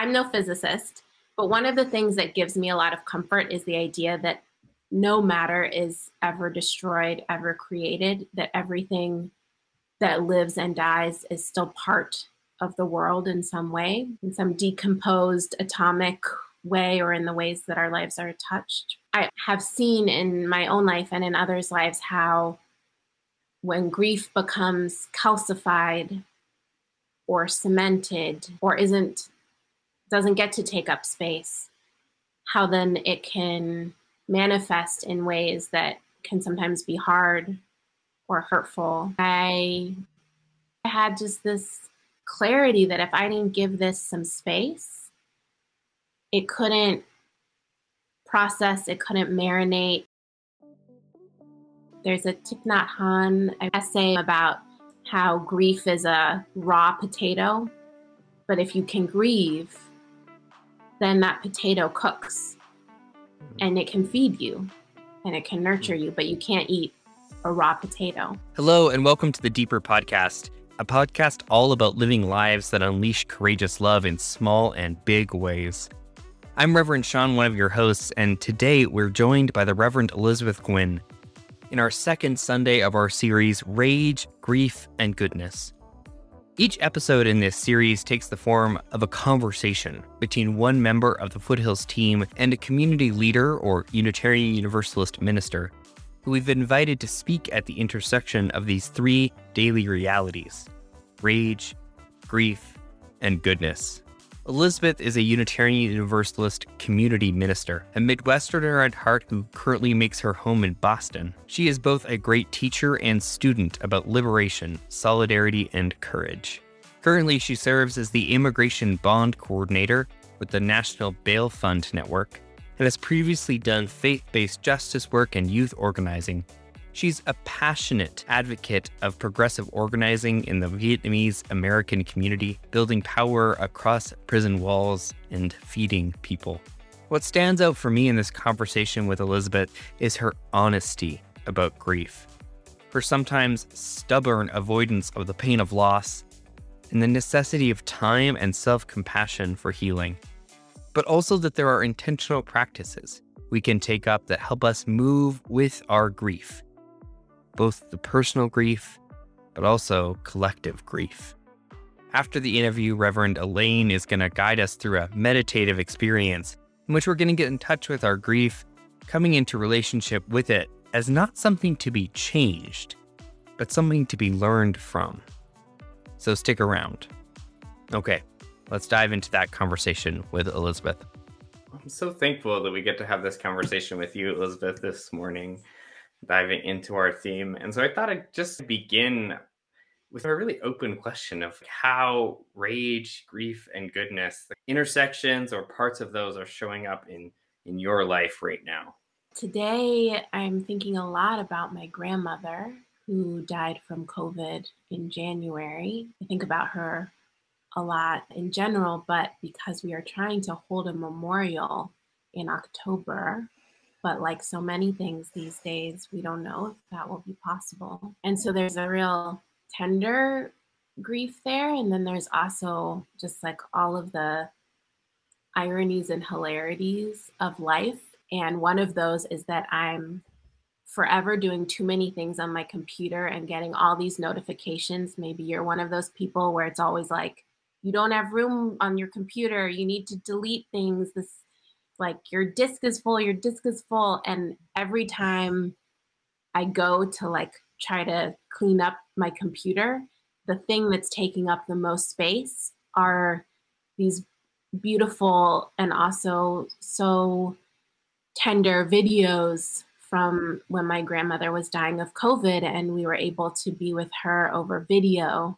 I'm no physicist, but one of the things that gives me a lot of comfort is the idea that no matter is ever destroyed, ever created, that everything that lives and dies is still part of the world in some way, in some decomposed atomic way, or in the ways that our lives are touched. I have seen in my own life and in others' lives how when grief becomes calcified or cemented or doesn't get to take up space, how then it can manifest in ways that can sometimes be hard or hurtful. I had just this clarity that if I didn't give this some space, it couldn't process, it couldn't marinate. There's a Thich Nhat Hanh essay about how grief is a raw potato, but if you can grieve, then that potato cooks. And it can feed you and it can nurture you, but you can't eat a raw potato. Hello, and welcome to The Deeper Podcast, a podcast all about living lives that unleash courageous love in small and big ways. I'm Reverend Sean, one of your hosts, and today we're joined by the Reverend Elizabeth Gwynn in our second Sunday of our series, Rage, Grief, and Goodness. Each episode in this series takes the form of a conversation between one member of the Foothills team and a community leader or Unitarian Universalist minister who we've invited to speak at the intersection of these three daily realities: rage, grief, and goodness. Elizabeth is a Unitarian Universalist community minister, a Midwesterner at heart who currently makes her home in Boston. She is both a great teacher and student about liberation, solidarity, and courage. Currently, she serves as the Immigration Bond Coordinator with the National Bail Fund Network and has previously done faith-based justice work and youth organizing. She's a passionate advocate of progressive organizing in the Vietnamese American community, building power across prison walls and feeding people. What stands out for me in this conversation with Elizabeth is her honesty about grief, her sometimes stubborn avoidance of the pain of loss, and the necessity of time and self-compassion for healing, but also that there are intentional practices we can take up that help us move with our grief, both the personal grief, but also collective grief. After the interview, Reverend Elaine is going to guide us through a meditative experience in which we're going to get in touch with our grief, coming into relationship with it as not something to be changed, but something to be learned from. So stick around. Okay, let's dive into that conversation with Elizabeth. I'm so thankful that we get to have this conversation with you, Elizabeth, this morning, diving into our theme. And so I thought I'd just begin with a really open question of how rage, grief, and goodness, the intersections or parts of those, are showing up in your life right now. Today, I'm thinking a lot about my grandmother who died from COVID in January. I think about her a lot in general, but because we are trying to hold a memorial in October, but like so many things these days, we don't know if that will be possible. And so there's a real tender grief there. And then there's also just like all of the ironies and hilarities of life. And one of those is that I'm forever doing too many things on my computer and getting all these notifications. Maybe you're one of those people where it's always like, you don't have room on your computer, you need to delete things, this, like, your disk is full. And every time I go to like try to clean up my computer, the thing that's taking up the most space are these beautiful and also so tender videos from when my grandmother was dying of COVID and we were able to be with her over video.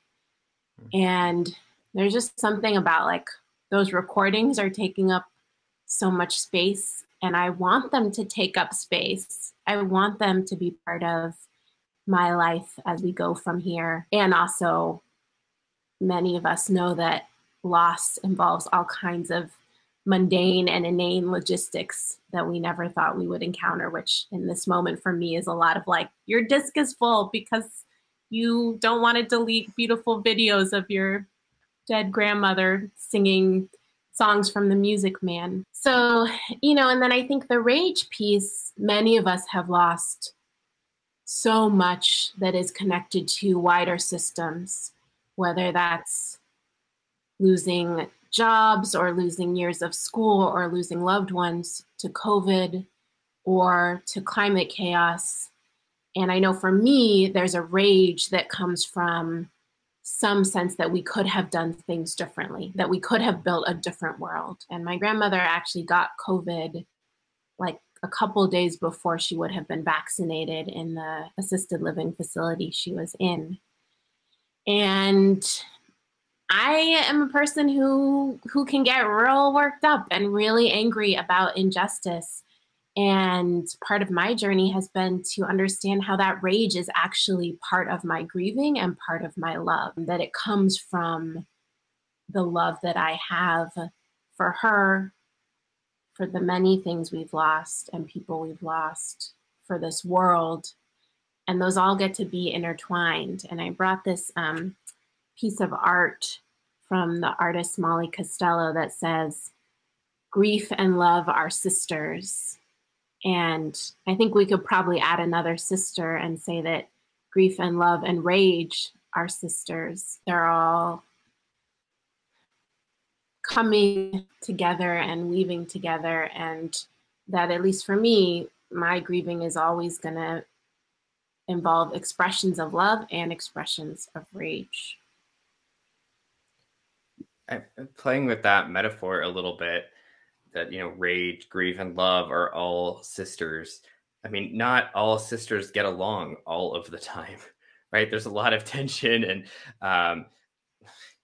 And there's just something about like those recordings are taking up so much space, and I want them to take up space. I want them to be part of my life as we go from here. And also, many of us know that loss involves all kinds of mundane and inane logistics that we never thought we would encounter, which in this moment for me is a lot of like, your disk is full because you don't want to delete beautiful videos of your dead grandmother singing songs from the Music Man. So, you know, and then I think the rage piece, many of us have lost so much that is connected to wider systems, whether that's losing jobs or losing years of school or losing loved ones to COVID or to climate chaos. And I know for me, there's a rage that comes from some sense that we could have done things differently, that we could have built a different world. And my grandmother actually got COVID like a couple of days before she would have been vaccinated in the assisted living facility she was in. And I am a person who can get real worked up and really angry about injustice. And part of my journey has been to understand how that rage is actually part of my grieving and part of my love, that it comes from the love that I have for her, for the many things we've lost and people we've lost, for this world. And those all get to be intertwined. And I brought this piece of art from the artist Molly Costello that says, "Grief and love are sisters." And I think we could probably add another sister and say that grief and love and rage are sisters. They're all coming together and weaving together. And that, at least for me, my grieving is always going to involve expressions of love and expressions of rage. I'm playing with that metaphor a little bit, that, you know, rage, grief, and love are all sisters. I mean, not all sisters get along all of the time, right? There's a lot of tension and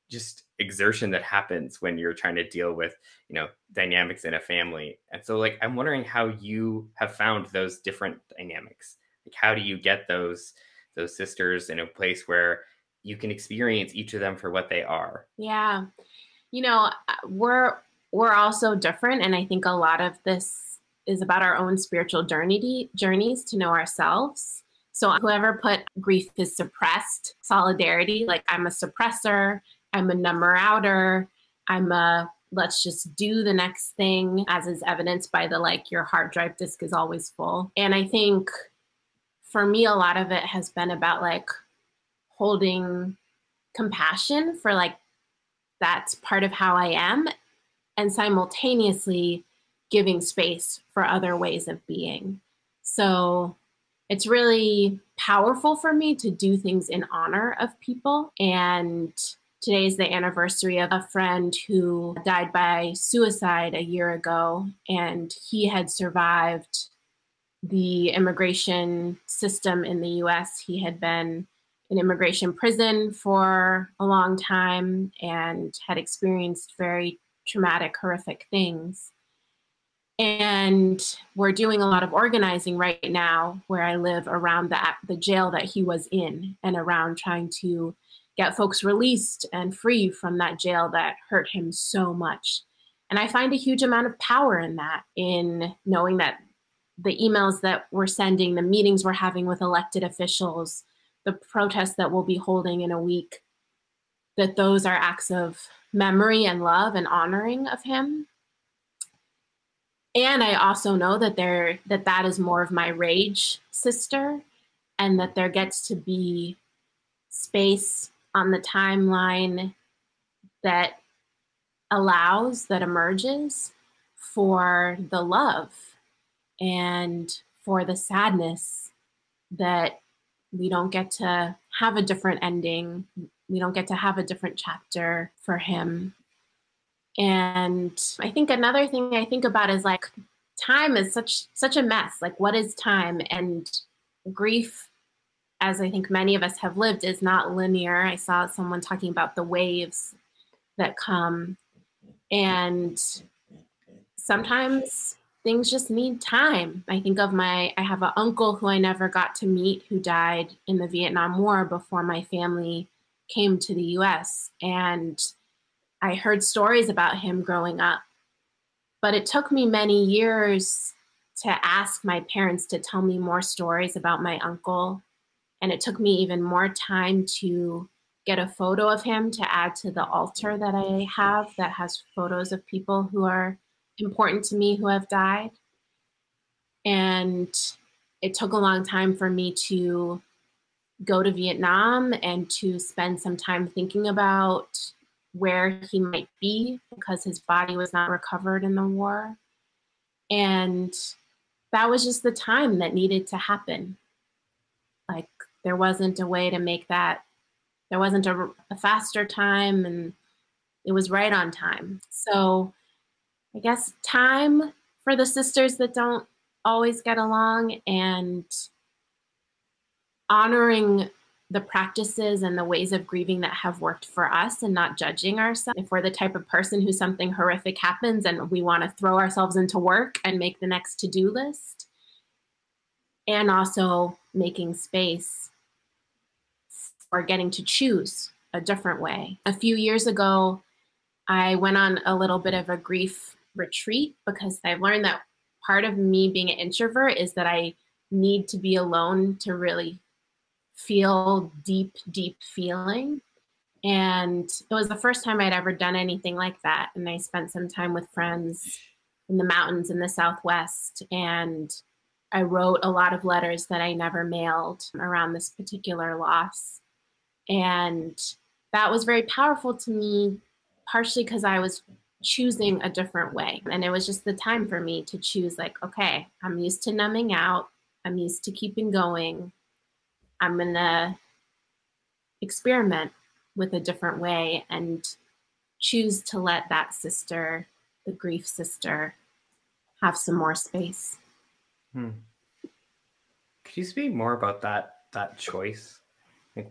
just exertion that happens when you're trying to deal with, you know, dynamics in a family. And so, like, I'm wondering how you have found those different dynamics. Like, how do you get those sisters in a place where you can experience each of them for what they are? Yeah. You know, we're all so different. And I think a lot of this is about our own spiritual journeys to know ourselves. So whoever put grief is suppressed, solidarity, like I'm a suppressor, I'm a number outer, I'm a let's just do the next thing, as is evidenced by the like your hard drive disk is always full. And I think for me, a lot of it has been about like holding compassion for like, that's part of how I am, and simultaneously giving space for other ways of being. So it's really powerful for me to do things in honor of people. And today is the anniversary of a friend who died by suicide a year ago, and he had survived the immigration system in the US. He had been in immigration prison for a long time and had experienced very traumatic, horrific things. And we're doing a lot of organizing right now where I live around the jail that he was in, and around trying to get folks released and free from that jail that hurt him so much. And I find a huge amount of power in that, in knowing that the emails that we're sending, the meetings we're having with elected officials, the protests that we'll be holding in a week, that those are acts of memory and love and honoring of him. And I also know that that is more of my rage sister, and that there gets to be space on the timeline that allows, that emerges for the love and for the sadness, that we don't get to have a different ending. We don't get to have a different chapter for him. And I think another thing I think about is like time is such a mess. Like, what is time? And grief, as I think many of us have lived, is not linear. I saw someone talking about the waves that come. And sometimes things just need time. I think of I have an uncle who I never got to meet, who died in the Vietnam War before my family came to the US, and I heard stories about him growing up, but it took me many years to ask my parents to tell me more stories about my uncle. And it took me even more time to get a photo of him to add to the altar that I have that has photos of people who are important to me who have died. And it took a long time for me to go to Vietnam and to spend some time thinking about where he might be, because his body was not recovered in the war. And that was just the time that needed to happen. Like, there wasn't a way to make that, there wasn't a faster time, and it was right on time. So I guess time for the sisters that don't always get along, and honoring the practices and the ways of grieving that have worked for us, and not judging ourselves. If we're the type of person who something horrific happens and we want to throw ourselves into work and make the next to-do list, and also making space for getting to choose a different way. A few years ago, I went on a little bit of a grief retreat, because I've learned that part of me being an introvert is that I need to be alone to really feel deep feeling. And it was the first time I'd ever done anything like that. And I spent some time with friends in the mountains in the Southwest. And I wrote a lot of letters that I never mailed around this particular loss. And that was very powerful to me, partially because I was choosing a different way. And it was just the time for me to choose, like, okay, I'm used to numbing out. I'm used to keeping going. I'm gonna experiment with a different way and choose to let that sister, the grief sister, have some more space. Could you speak more about that choice? Like,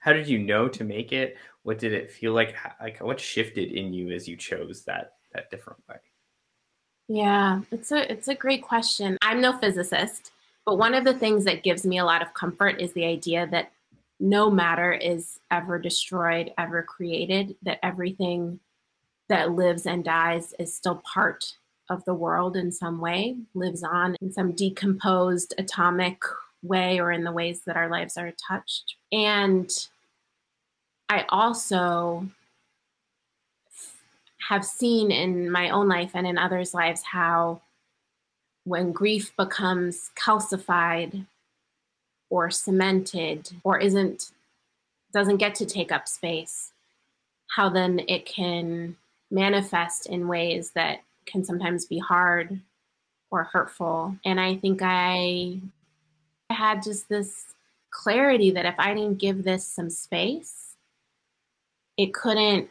how did you know to make it? What did it feel like? Like, what shifted in you as you chose that different way? Yeah, it's a great question. I'm no physicist, but one of the things that gives me a lot of comfort is the idea that no matter is ever destroyed, ever created, that everything that lives and dies is still part of the world in some way, lives on in some decomposed atomic way, or in the ways that our lives are touched. And I also have seen in my own life and in others' lives how when grief becomes calcified or cemented or doesn't get to take up space, how then it can manifest in ways that can sometimes be hard or hurtful. And I think I had just this clarity that if I didn't give this some space, it couldn't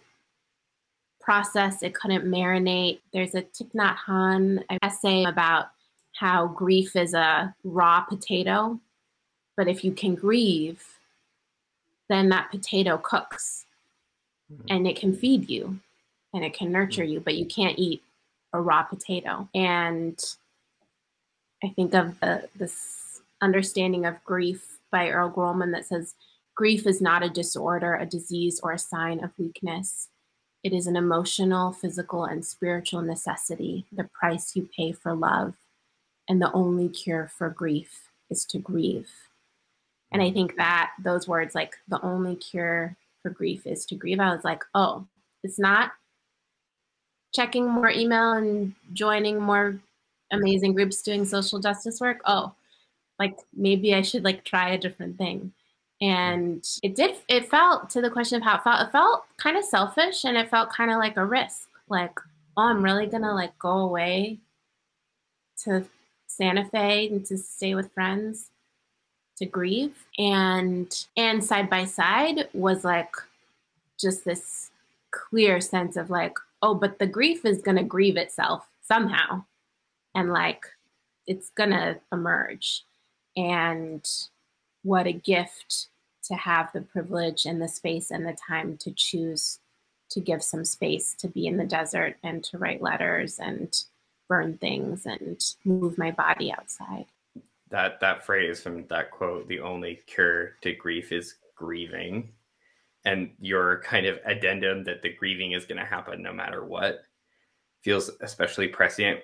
process, it couldn't marinate. There's a Thich Nhat Hanh essay about how grief is a raw potato, but if you can grieve, then that potato cooks and it can feed you and it can nurture you, but you can't eat a raw potato. And I think of this understanding of grief by Earl Grohlman that says, grief is not a disorder, a disease, or a sign of weakness. It is an emotional, physical, and spiritual necessity, the price you pay for love. And the only cure for grief is to grieve. And I think that those words, like, the only cure for grief is to grieve, I was like, oh, it's not checking more email and joining more amazing groups doing social justice work. Oh, like, maybe I should, like, try a different thing. And it felt, to the question of how it felt kind of selfish, and it felt kind of like a risk. Like, oh, I'm really gonna, like, go away to Santa Fe and to stay with friends to grieve. And side by side was, like, just this clear sense of, like, oh, but the grief is gonna grieve itself somehow. And, like, it's gonna emerge. And what a gift to have the privilege and the space and the time to choose to give some space, to be in the desert and to write letters and burn things and move my body outside. That phrase from that quote, the only cure to grief is grieving, and your kind of addendum that the grieving is going to happen no matter what, feels especially prescient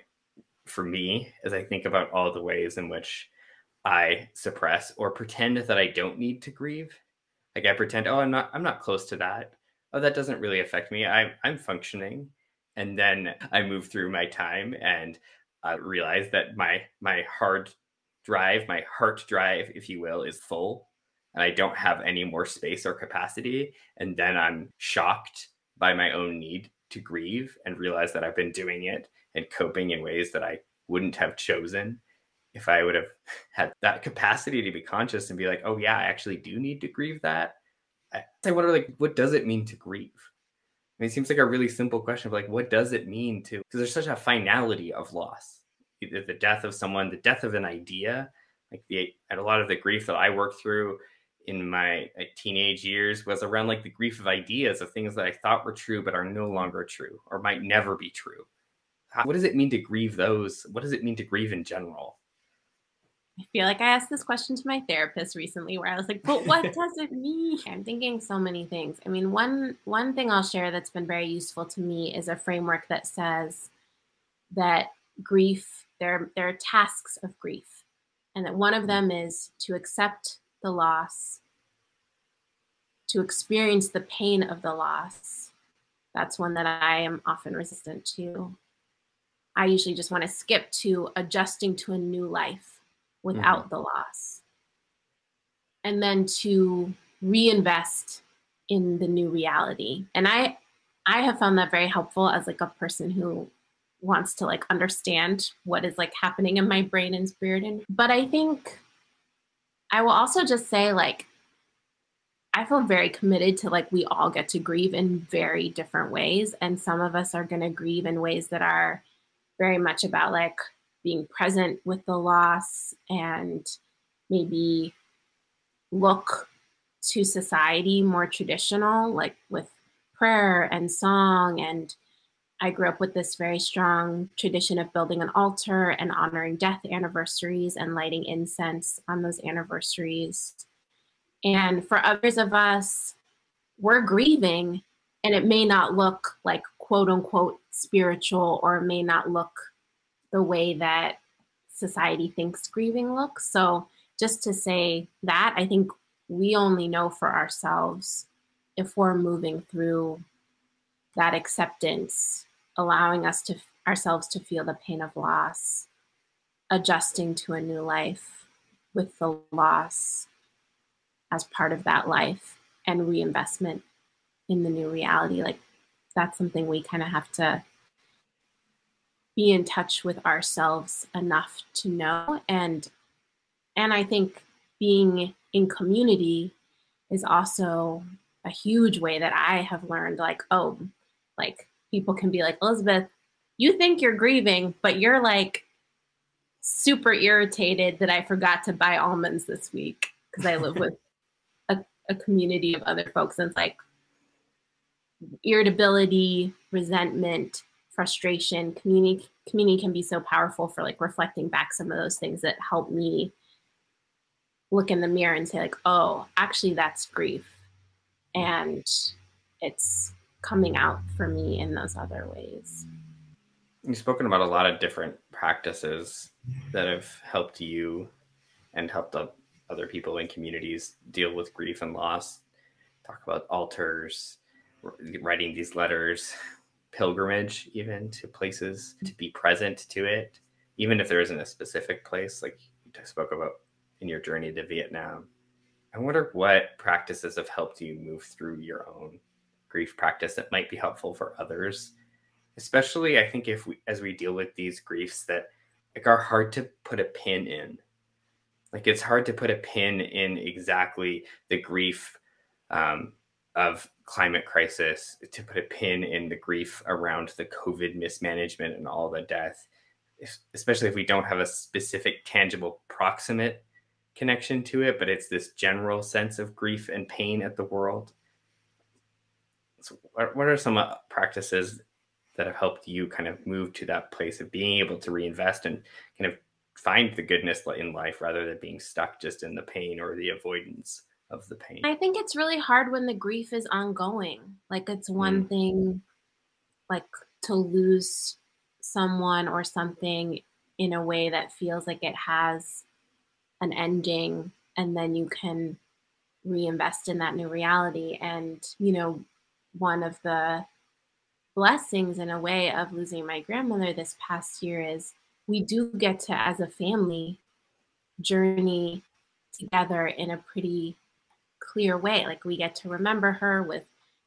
for me as I think about all the ways in which I suppress or pretend that I don't need to grieve, Like I pretend, oh, I'm not close to that. Oh, that doesn't really affect me. I'm functioning. And then I move through my time and realize that my heart drive, if you will, is full. And I don't have any more space or capacity. And then I'm shocked by my own need to grieve and realize that I've been doing it and coping in ways that I wouldn't have chosen if I would have had that capacity to be conscious and be like, oh yeah, I actually do need to grieve that. I wonder, like, what does it mean to grieve? I mean, it seems like a really simple question of like, what does it mean to, because there's such a finality of loss, either the death of someone, the death of an idea, like and a lot of the grief that I worked through in my teenage years was around like the grief of ideas, of things that I thought were true, but are no longer true or might never be true. What does it mean to grieve those? What does it mean to grieve in general? I feel like I asked this question to my therapist recently where I was like, but what does it mean? I'm thinking so many things. I mean, one thing I'll share that's been very useful to me is a framework that says that grief, there are tasks of grief, and that one of them is to accept the loss, to experience the pain of the loss. That's one that I am often resistant to. I usually just want to skip to adjusting to a new life without the loss, and then to reinvest in the new reality. And I have found that very helpful as like a person who wants to like understand what is like happening in my brain and spirit. But I think I will also just say, like, I feel very committed to like, we all get to grieve in very different ways. And some of us are gonna grieve in ways that are very much about like being present with the loss and maybe look to society more traditional, like with prayer and song. And I grew up with this very strong tradition of building an altar and honoring death anniversaries and lighting incense on those anniversaries. And for others of us, we're grieving and it may not look like quote unquote spiritual, or it may not look the way that society thinks grieving looks. So just to say that, I think we only know for ourselves if we're moving through that acceptance, allowing ourselves to feel the pain of loss, adjusting to a new life with the loss as part of that life, and reinvestment in the new reality. Like, that's something we kind of have to be in touch with ourselves enough to know. And I think being in community is also a huge way that I have learned, like, oh, like people can be like, Elizabeth, you think you're grieving, but you're like super irritated that I forgot to buy almonds this week, because I live with a community of other folks. And it's like irritability, resentment, frustration, community can be so powerful for like reflecting back some of those things that help me look in the mirror and say like, oh, actually that's grief. And it's coming out for me in those other ways. You've spoken about a lot of different practices that have helped you and helped other people in communities deal with grief and loss. Talk about altars, writing these letters, pilgrimage even to places, to be present to it, even if there isn't a specific place, like you spoke about in your journey to Vietnam. I wonder what practices have helped you move through your own grief practice that might be helpful for others, especially I think if as we deal with these griefs that like are hard to put a pin in. Like it's hard to put a pin in exactly the grief of climate crisis, to put a pin in the grief around the COVID mismanagement and all the death, especially if we don't have a specific, tangible, proximate connection to it, but it's this general sense of grief and pain at the world. So what are some practices that have helped you kind of move to that place of being able to reinvest and kind of find the goodness in life rather than being stuck just in the pain or the avoidance of the pain? I think it's really hard when the grief is ongoing. Like it's one thing like to lose someone or something in a way that feels like it has an ending, and then you can reinvest in that new reality. And, you know, one of the blessings in a way of losing my grandmother this past year is we do get to, as a family, journey together in a pretty clear way. Like, we get to remember her with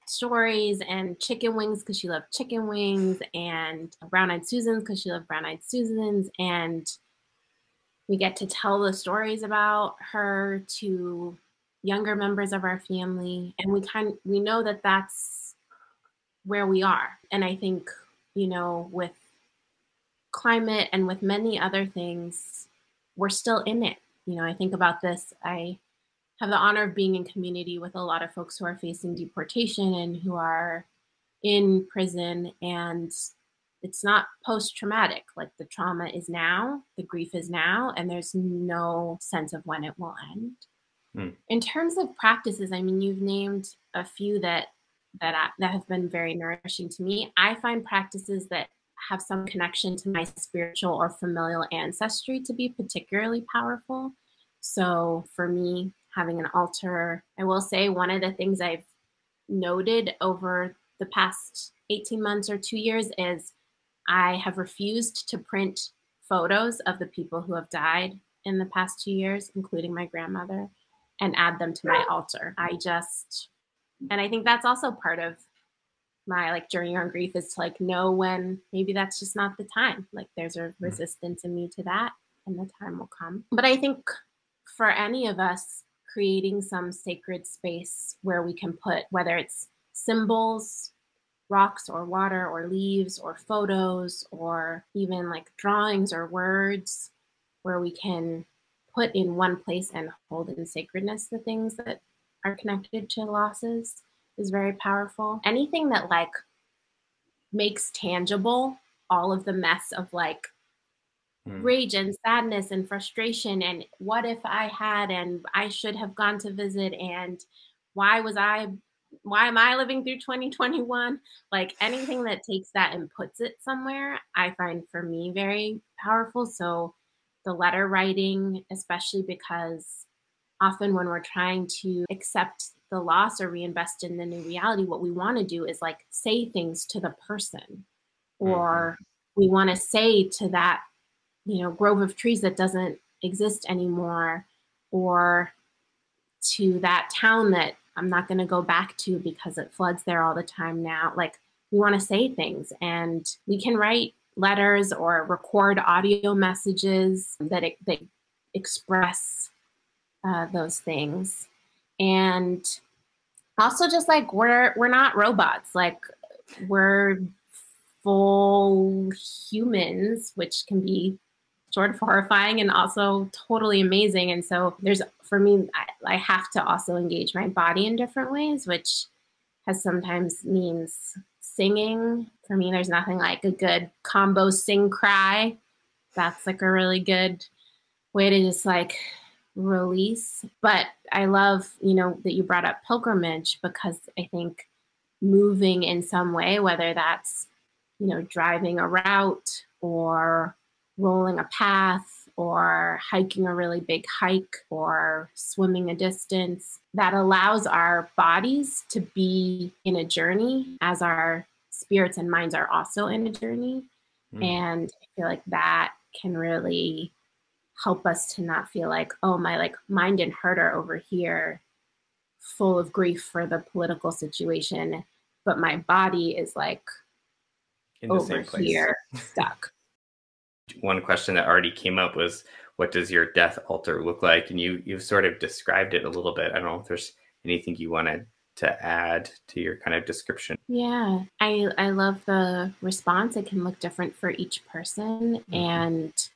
stories and chicken wings because she loved chicken wings, and brown-eyed Susans because she loved brown-eyed Susans. And we get to tell the stories about her to younger members of our family. And we know that that's where we are. And I think, you know, with climate and with many other things, we're still in it. You know, I think about this. I have the honor of being in community with a lot of folks who are facing deportation and who are in prison, and it's not post-traumatic. Like, the trauma is now, the grief is now, and there's no sense of when it will end. Mm. In terms of practices, I mean, you've named a few that have been very nourishing to me. I find practices that have some connection to my spiritual or familial ancestry to be particularly powerful. So for me, having an altar. I will say one of the things I've noted over the past 18 months or 2 years is I have refused to print photos of the people who have died in the past 2 years, including my grandmother, and add them to my altar. And I think that's also part of my journey on grief, is to know when maybe that's just not the time. Like, there's a resistance in me to that, and the time will come. But I think for any of us, creating some sacred space where we can put, whether it's symbols, rocks or water or leaves or photos, or even drawings or words, where we can put in one place and hold in sacredness the things that are connected to losses, is very powerful. Anything that makes tangible all of the mess of rage and sadness and frustration and what if I had, and I should have gone to visit, and why am I living through 2021? Anything that takes that and puts it somewhere, I find for me very powerful. So the letter writing, especially, because often when we're trying to accept the loss or reinvest in the new reality, what we want to do is say things to the person, or we want to say to that, you know, grove of trees that doesn't exist anymore, or to that town that I'm not going to go back to because it floods there all the time now. We want to say things, and we can write letters or record audio messages that express those things. And also just we're not robots. We're full humans, which can be sort of horrifying and also totally amazing. And so for me, I have to also engage my body in different ways, which has sometimes means singing. For me, there's nothing like a good combo sing-cry. That's a really good way to just release. But I love, you know, that you brought up pilgrimage, because I think moving in some way, whether that's, you know, driving a route or rolling a path or hiking a really big hike or swimming a distance, that allows our bodies to be in a journey as our spirits and minds are also in a journey. And I feel that can really help us to not feel oh, my mind and heart are over here full of grief for the political situation, but my body is in the same place, here stuck. One question that already came up was, what does your death altar look like? And you've sort of described it a little bit. I don't know if there's anything you wanted to add to your kind of description. Yeah, I love the response. It can look different for each person. Mm-hmm. And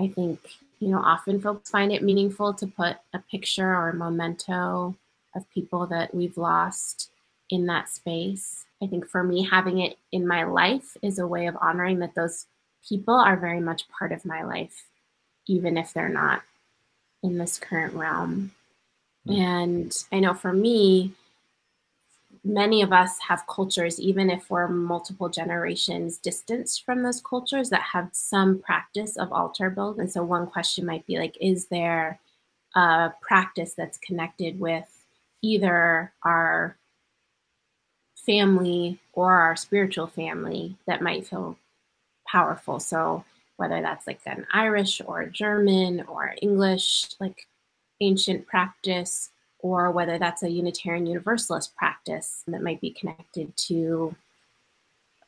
I think, you know, often folks find it meaningful to put a picture or a memento of people that we've lost in that space. I think for me, having it in my life is a way of honoring that those people are very much part of my life, even if they're not in this current realm. And I know for me, many of us have cultures, even if we're multiple generations distanced from those cultures, that have some practice of altar build. And so one question might be is there a practice that's connected with either our family or our spiritual family that might feel powerful. So whether that's like an Irish or German or English, like ancient practice, or whether that's a Unitarian Universalist practice that might be connected to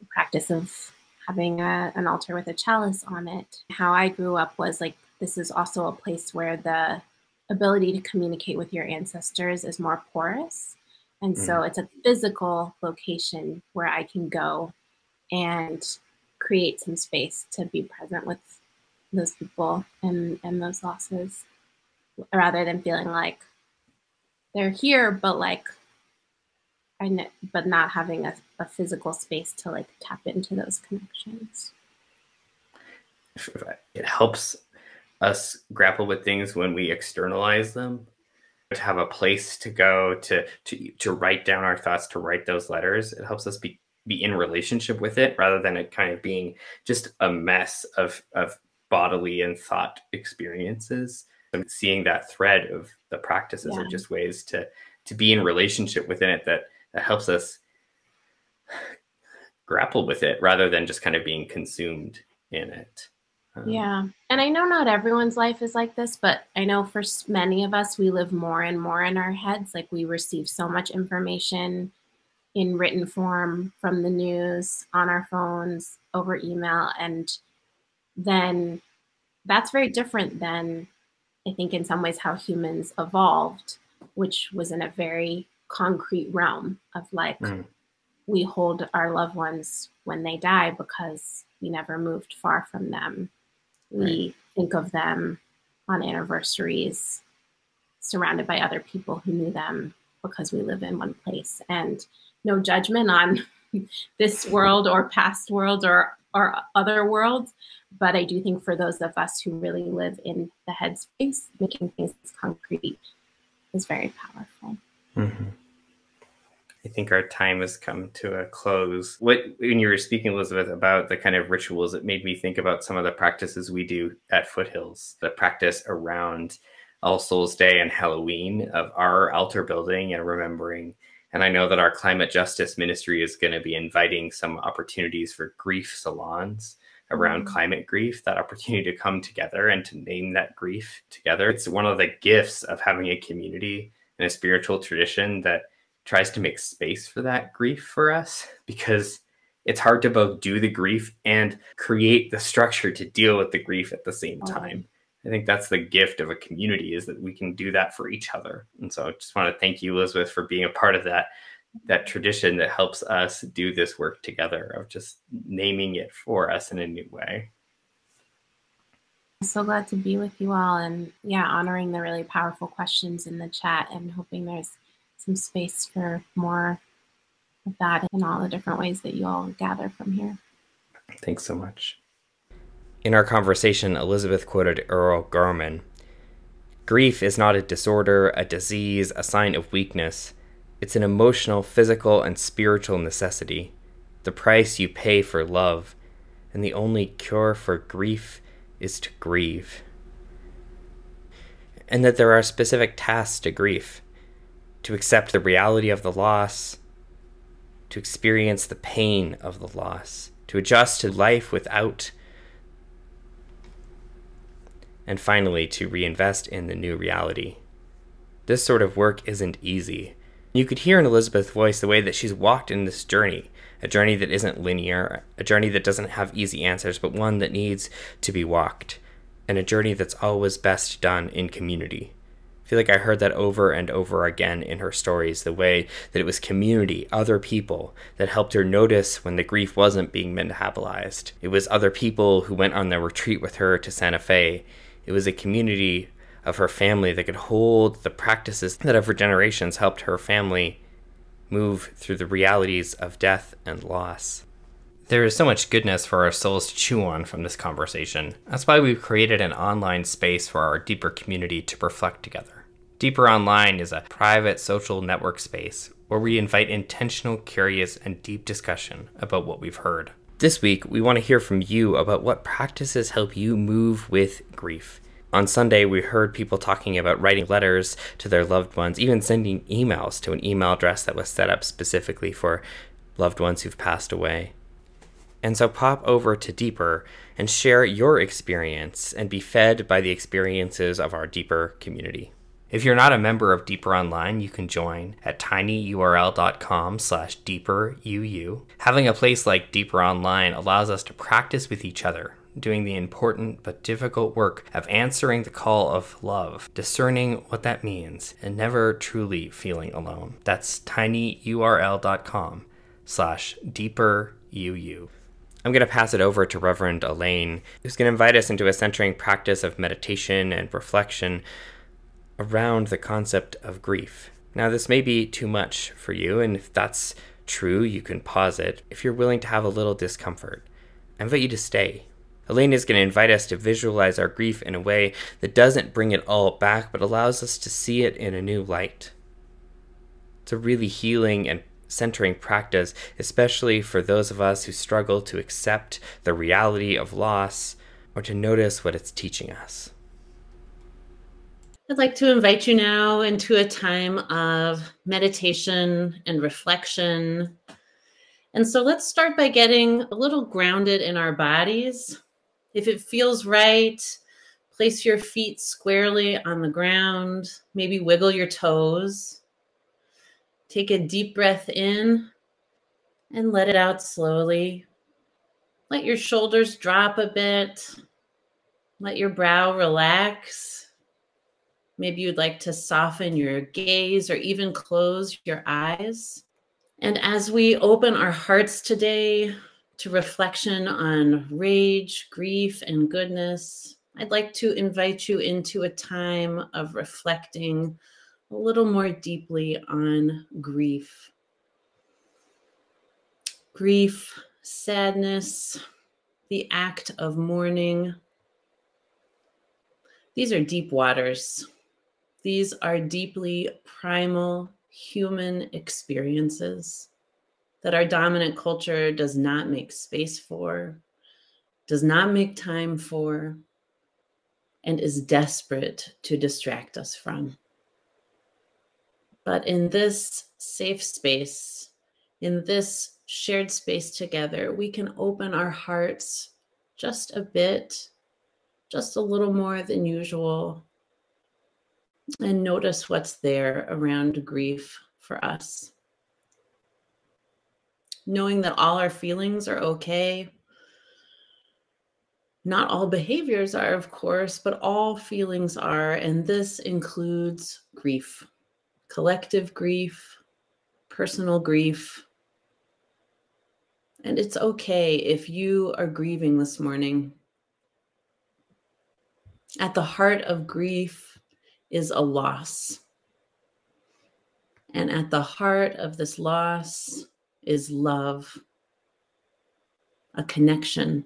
the practice of having an altar with a chalice on it. How I grew up was like, this is also a place where the ability to communicate with your ancestors is more porous. And so it's a physical location where I can go and create some space to be present with those people and those losses, rather than feeling like they're here, but like, but not having a physical space to like tap into those connections. It helps us grapple with things when we externalize them. To have a place to go to write down our thoughts, to write those letters, it helps us be in relationship with it, rather than it kind of being just a mess of bodily and thought experiences. And seeing that thread of the practices are just ways to be in relationship within it that helps us grapple with it, rather than just kind of being consumed in it. Yeah. And I know not everyone's life is like this, but I know for many of us, we live more and more in our heads. Like, we receive so much information in written form from the news, on our phones, over email. And then that's very different than, I think, in some ways how humans evolved, which was in a very concrete realm of like, we hold our loved ones when they die because we never moved far from them. We think of them on anniversaries, surrounded by other people who knew them, because we live in one place. And no judgment on this world or past world or other worlds. But I do think for those of us who really live in the headspace, making things concrete is very powerful. Mm-hmm. I think our time has come to a close. When you were speaking, Elizabeth, about the kind of rituals, it made me think about some of the practices we do at Foothills. The practice around All Souls Day and Halloween of our altar building and remembering. And I know that our climate justice ministry is going to be inviting some opportunities for grief salons around climate grief, that opportunity to come together and to name that grief together. It's one of the gifts of having a community and a spiritual tradition that tries to make space for that grief for us, because it's hard to both do the grief and create the structure to deal with the grief at the same time. I think that's the gift of a community, is that we can do that for each other. And so I just want to thank you, Elizabeth, for being a part of that tradition that helps us do this work together, of just naming it for us in a new way. I'm so glad to be with you all, and yeah, honoring the really powerful questions in the chat, and hoping there's some space for more of that in all the different ways that you all gather from here. Thanks so much. In our conversation, Elizabeth quoted Earl Grohlman. Grief is not a disorder, a disease, a sign of weakness. It's an emotional, physical, and spiritual necessity, the price you pay for love, and the only cure for grief is to grieve. And that there are specific tasks to grief: to accept the reality of the loss, to experience the pain of the loss, to adjust to life without, and finally, to reinvest in the new reality. This sort of work isn't easy. You could hear in Elizabeth's voice the way that she's walked in this journey, a journey that isn't linear, a journey that doesn't have easy answers, but one that needs to be walked, and a journey that's always best done in community. I feel like I heard that over and over again in her stories, the way that it was community, other people, that helped her notice when the grief wasn't being metabolized. It was other people who went on their retreat with her to Santa Fe. It was a community of her family that could hold the practices that over generations helped her family move through the realities of death and loss. There is so much goodness for our souls to chew on from this conversation. That's why we've created an online space for our Deeper community to reflect together. Deeper Online is a private social network space where we invite intentional, curious, and deep discussion about what we've heard. This week, we want to hear from you about what practices help you move with grief. On Sunday, we heard people talking about writing letters to their loved ones, even sending emails to an email address that was set up specifically for loved ones who've passed away. And so pop over to Deeper and share your experience and be fed by the experiences of our Deeper community. If you're not a member of Deeper Online, you can join at tinyurl.com/deeperuu. Having a place like Deeper Online allows us to practice with each other, doing the important but difficult work of answering the call of love, discerning what that means, and never truly feeling alone. That's tinyurl.com/deeperuu. I'm going to pass it over to Reverend Elaine, who's going to invite us into a centering practice of meditation and reflection around the concept of grief. Now, this may be too much for you, and if that's true, you can pause it if you're willing to have a little discomfort. I invite you to stay. Elaine is going to invite us to visualize our grief in a way that doesn't bring it all back, but allows us to see it in a new light. It's a really healing and centering practice, especially for those of us who struggle to accept the reality of loss or to notice what it's teaching us. I'd like to invite you now into a time of meditation and reflection. And so let's start by getting a little grounded in our bodies. If it feels right, place your feet squarely on the ground. Maybe wiggle your toes. Take a deep breath in and let it out slowly. Let your shoulders drop a bit. Let your brow relax. Maybe you'd like to soften your gaze or even close your eyes. And as we open our hearts today to reflection on rage, grief, and goodness, I'd like to invite you into a time of reflecting a little more deeply on grief. Grief, sadness, the act of mourning. These are deep waters. These are deeply primal human experiences that our dominant culture does not make space for, does not make time for, and is desperate to distract us from. But in this safe space, in this shared space together, we can open our hearts just a bit, just a little more than usual, and notice what's there around grief for us. Knowing that all our feelings are okay. Not all behaviors are, of course, but all feelings are, and this includes grief. Collective grief, personal grief. And it's okay if you are grieving this morning. At the heart of grief is a loss. And at the heart of this loss is love, a connection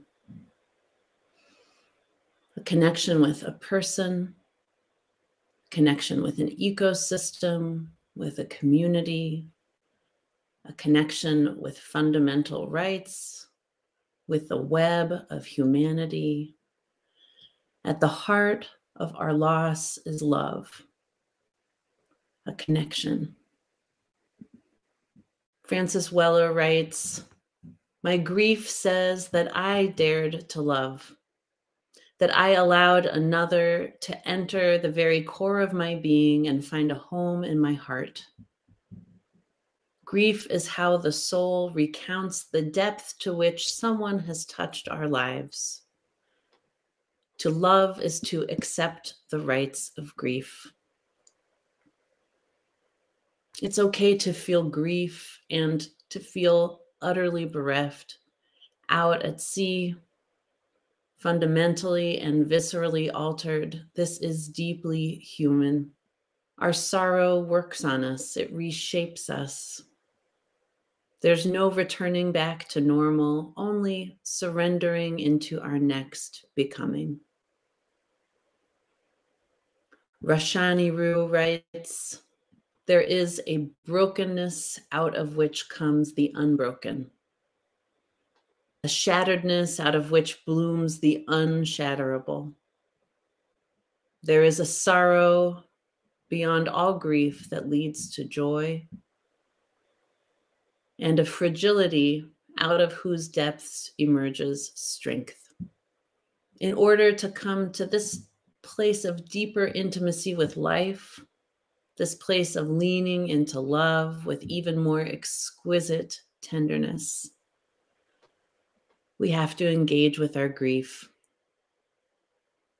with a person, connection with an ecosystem, with a community, a connection with fundamental rights, with the web of humanity. At the heart of our loss is love, a connection. Francis Weller writes, "My grief says that I dared to love, that I allowed another to enter the very core of my being and find a home in my heart. Grief is how the soul recounts the depth to which someone has touched our lives. To love is to accept the rights of grief. It's okay to feel grief and to feel utterly bereft, out at sea, fundamentally and viscerally altered. This is deeply human. Our sorrow works on us. It reshapes us. There's no returning back to normal, only surrendering into our next becoming." Rashani Ru writes, "There is a brokenness out of which comes the unbroken, a shatteredness out of which blooms the unshatterable. There is a sorrow beyond all grief that leads to joy, and a fragility out of whose depths emerges strength. In order to come to this place of deeper intimacy with life, this place of leaning into love with even more exquisite tenderness, we have to engage with our grief.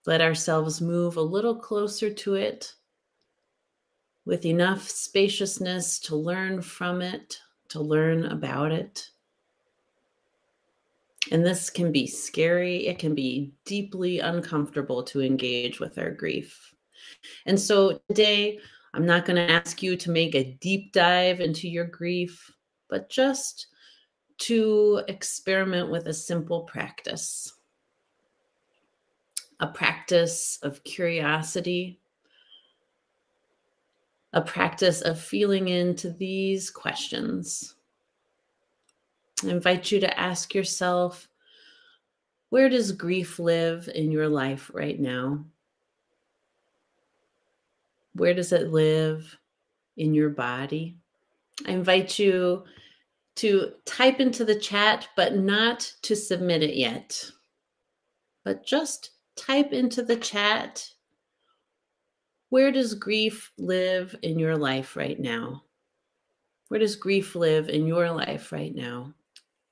Let ourselves move a little closer to it with enough spaciousness to learn from it, to learn about it. And this can be scary. It can be deeply uncomfortable to engage with our grief. And so today, I'm not going to ask you to make a deep dive into your grief, but just to experiment with a simple practice. A practice of curiosity, a practice of feeling into these questions. I invite you to ask yourself, where does grief live in your life right now? Where does it live in your body? I invite you to type into the chat, but not to submit it yet, but just type into the chat, where does grief live in your life right now? Where does grief live in your life right now?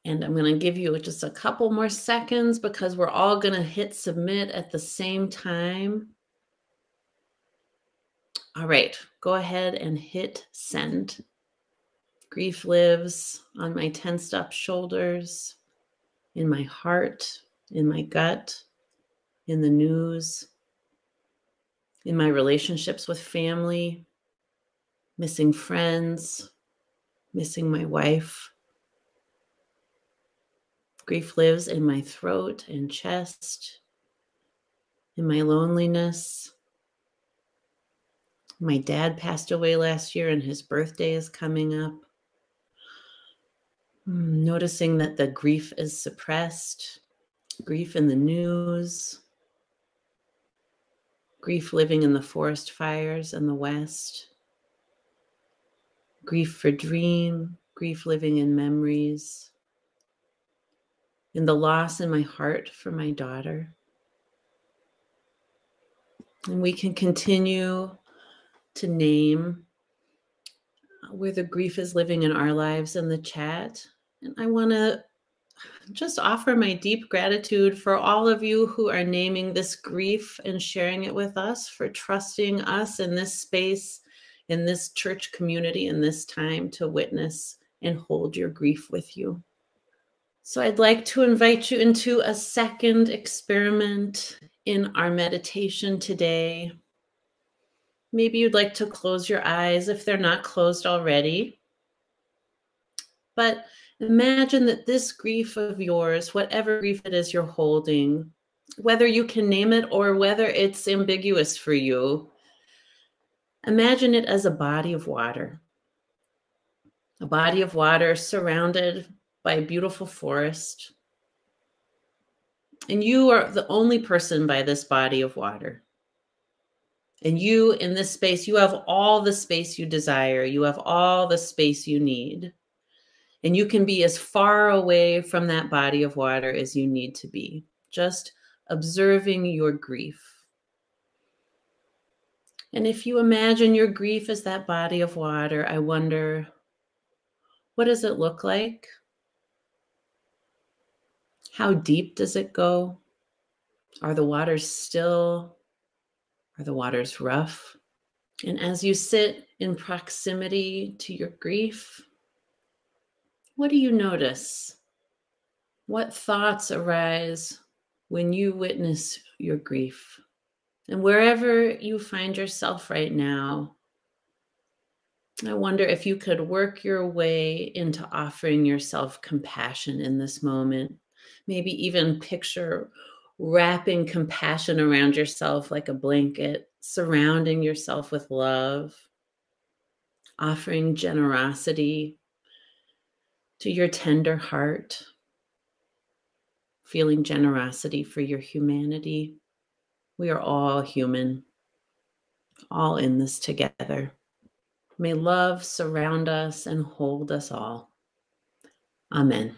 And I'm going to give you just a couple more seconds because we're all going to hit submit at the same time. All right, go ahead and hit send. Grief lives on my tensed up shoulders, in my heart, in my gut, in the news, in my relationships with family, missing friends, missing my wife. Grief lives in my throat and chest, in my loneliness. My dad passed away last year and his birthday is coming up. Noticing that the grief is suppressed, grief in the news, grief living in the forest fires in the West, grief for dream, grief living in memories, in the loss in my heart for my daughter. And we can continue to name where the grief is living in our lives in the chat. And I want to just offer my deep gratitude for all of you who are naming this grief and sharing it with us, for trusting us in this space, in this church community, in this time to witness and hold your grief with you. So I'd like to invite you into a second experiment in our meditation today. Maybe you'd like to close your eyes if they're not closed already. But imagine that this grief of yours, whatever grief it is you're holding, whether you can name it or whether it's ambiguous for you, imagine it as a body of water surrounded by a beautiful forest. And you are the only person by this body of water. And you, in this space, you have all the space you desire. You have all the space you need. And you can be as far away from that body of water as you need to be, just observing your grief. And if you imagine your grief as that body of water, I wonder, what does it look like? How deep does it go? Are the waters still? Are the waters rough? And as you sit in proximity to your grief, what do you notice? What thoughts arise when you witness your grief? And wherever you find yourself right now, I wonder if you could work your way into offering yourself compassion in this moment. Maybe even picture wrapping compassion around yourself like a blanket, surrounding yourself with love, offering generosity to your tender heart, feeling generosity for your humanity. We are all human. all in this together. May love surround us and hold us all. Amen.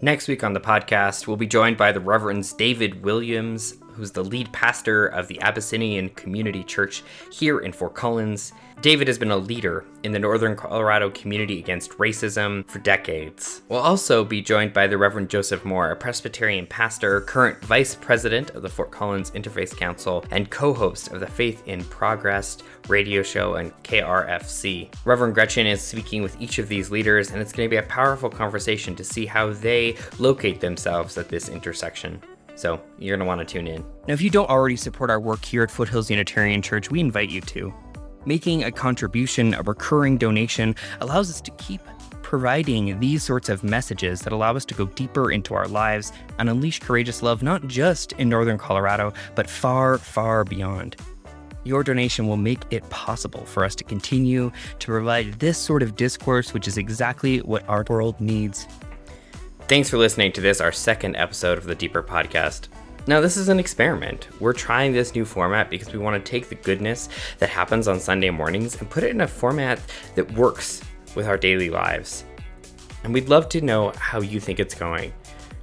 Next week on the podcast, we'll be joined by the Reverend David Williams, who's the lead pastor of the Abyssinian Community Church here in Fort Collins. David has been a leader in the Northern Colorado community against racism for decades. We'll also be joined by the Reverend Joseph Moore, a Presbyterian pastor, current vice president of the Fort Collins Interfaith Council, and co-host of the Faith in Progress radio show on KRFC. Reverend Gretchen is speaking with each of these leaders, and it's going to be a powerful conversation to see how they locate themselves at this intersection. So you're going to want to tune in. Now, if you don't already support our work here at Foothills Unitarian Church, we invite you to. Making a contribution, a recurring donation, allows us to keep providing these sorts of messages that allow us to go deeper into our lives and unleash courageous love, not just in Northern Colorado, but far, far beyond. Your donation will make it possible for us to continue to provide this sort of discourse, which is exactly what our world needs. Thanks for listening to this, our second episode of The Deeper Podcast. Now, this is an experiment. We're trying this new format because we want to take the goodness that happens on Sunday mornings and put it in a format that works with our daily lives. And we'd love to know how you think it's going.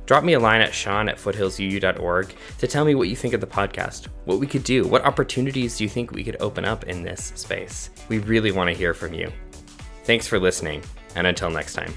Drop me a line at sean@foothillsuu.org to tell me what you think of the podcast, what we could do, what opportunities do you think we could open up in this space. We really want to hear from you. Thanks for listening, and until next time.